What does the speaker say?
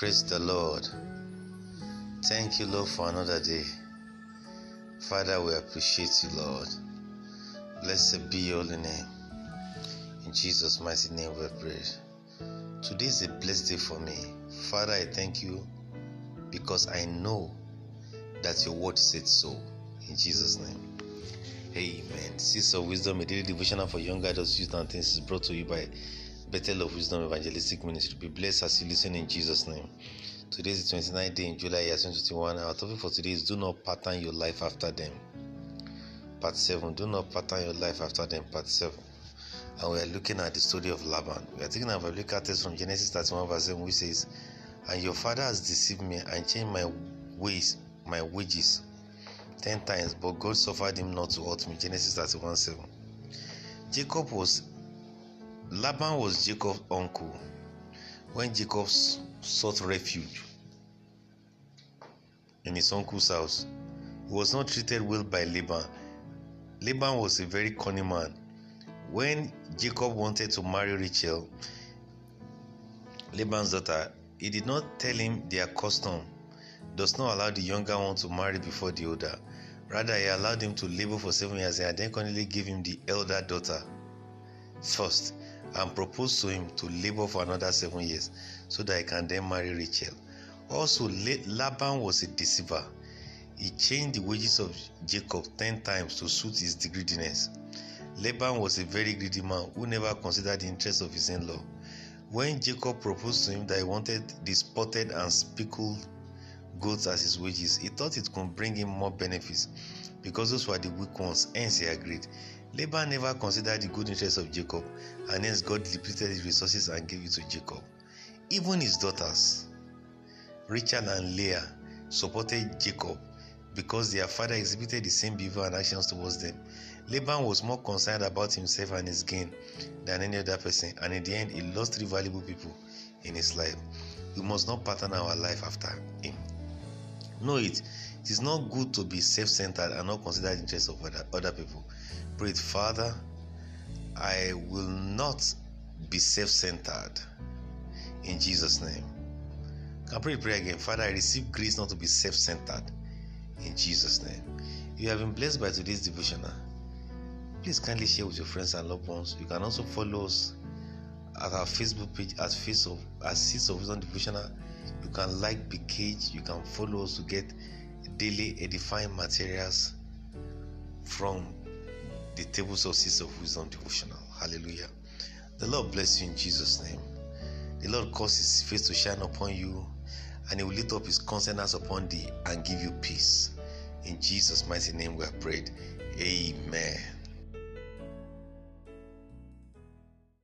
Praise the Lord. Thank you, Lord, for another day. Father, we appreciate you, Lord. Blessed be your holy name. In Jesus' mighty name we pray. Today is a blessed day for me. Father, I thank you because I know that your word said so. In Jesus' name. Amen. Seeds of Wisdom, a daily devotional for young adults, youth, and teens, is brought to you by Battle of Wisdom Evangelistic Ministry. Be blessed as you listen in Jesus' name. Today is the 29th day in July, year 2021. Our topic for today is do not pattern your life after them. Part 7. Do not pattern your life after them. Part 7. And we are looking at the story of Laban. We are taking a biblical text from Genesis 31 verse 7, which says, "And your father has deceived me and changed my ways, my wages 10 times, but God suffered him not to hurt me." Genesis 31 7. Laban was Jacob's uncle. When Jacob sought refuge in his uncle's house, he was not treated well by Laban. Laban was a very cunning man. When Jacob wanted to marry Rachel, Laban's daughter, he did not tell him their custom does not allow the younger one to marry before the older. Rather, he allowed him to labor for 7 years and then kindly gave him the elder daughter first, and proposed to him to labor for another 7 years so that he can then marry Rachel. Also, Laban was a deceiver. He changed the wages of Jacob 10 times to suit his greediness. Laban was a very greedy man who never considered the interests of his in-law. When Jacob proposed to him that he wanted the spotted and speckled goats as his wages, he thought it could bring him more benefits because those were the weak ones, hence he agreed. Laban never considered the good interests of Jacob, and hence God depleted his resources and gave it to Jacob. Even his daughters, Rachel and Leah, supported Jacob because their father exhibited the same behavior and actions towards them. Laban was more concerned about himself and his gain than any other person, and in the end, he lost 3 valuable people in his life. We must not pattern our life after him. Know it. It is not good to be self-centered and not consider the interests of other people. Pray, Father, I will not be self-centered. In Jesus' name. Can pray again. Father, I receive grace not to be self-centered. In Jesus' name. If you have been blessed by today's devotional, please kindly share with your friends and loved ones. You can also follow us at our Facebook page at Seeds of Wisdom Devotional. You can like BKH. You can follow us to get daily edifying materials from the tables of Seeds of Wisdom Devotional. Hallelujah. The Lord bless you in Jesus' name. The Lord cause his face to shine upon you, and he will lift up his countenance upon thee and give you peace. In Jesus' mighty name we have prayed. Amen.